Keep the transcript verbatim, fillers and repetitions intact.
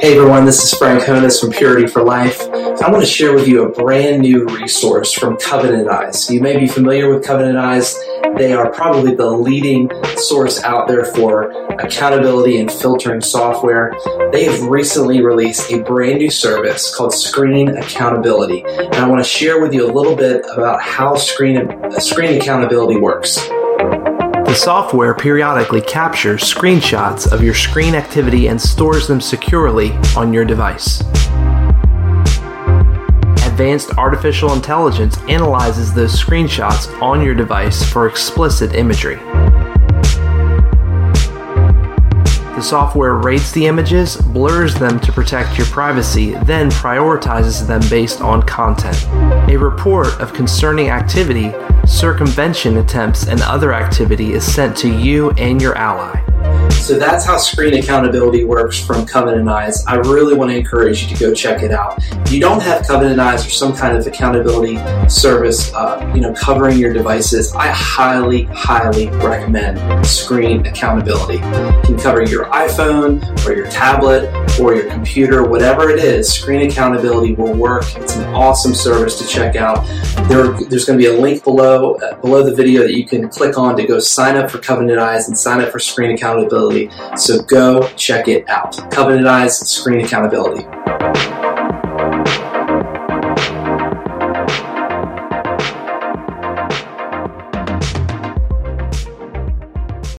Hey everyone, this is Frank Honas from Purity for Life. I want to share with you a brand new resource from Covenant Eyes. You may be familiar with Covenant Eyes. They are probably the leading source out there for accountability and filtering software. They have recently released a brand new service called Screen Accountability. And I want to share with you a little bit about how Screen, screen Accountability works. The software periodically captures screenshots of your screen activity and stores them securely on your device. Advanced artificial intelligence analyzes those screenshots on your device for explicit imagery. The software rates the images, blurs them to protect your privacy, then prioritizes them based on content. A report of concerning activity, circumvention attempts, and other activity is sent to you and your ally. So that's how Screen Accountability works from Covenant Eyes. I really want to encourage you to go check it out. If you don't have Covenant Eyes or some kind of accountability service, uh, you know, covering your devices, I highly, highly recommend Screen Accountability. You can cover your iPhone or your tablet or your computer, whatever it is. Screen Accountability will work. It's an awesome service to check out. There, there's going to be a link below uh, below the video that you can click on to go sign up for Covenant Eyes and sign up for Screen Accountability. So go check it out. Covenant Eyes, Screen Accountability.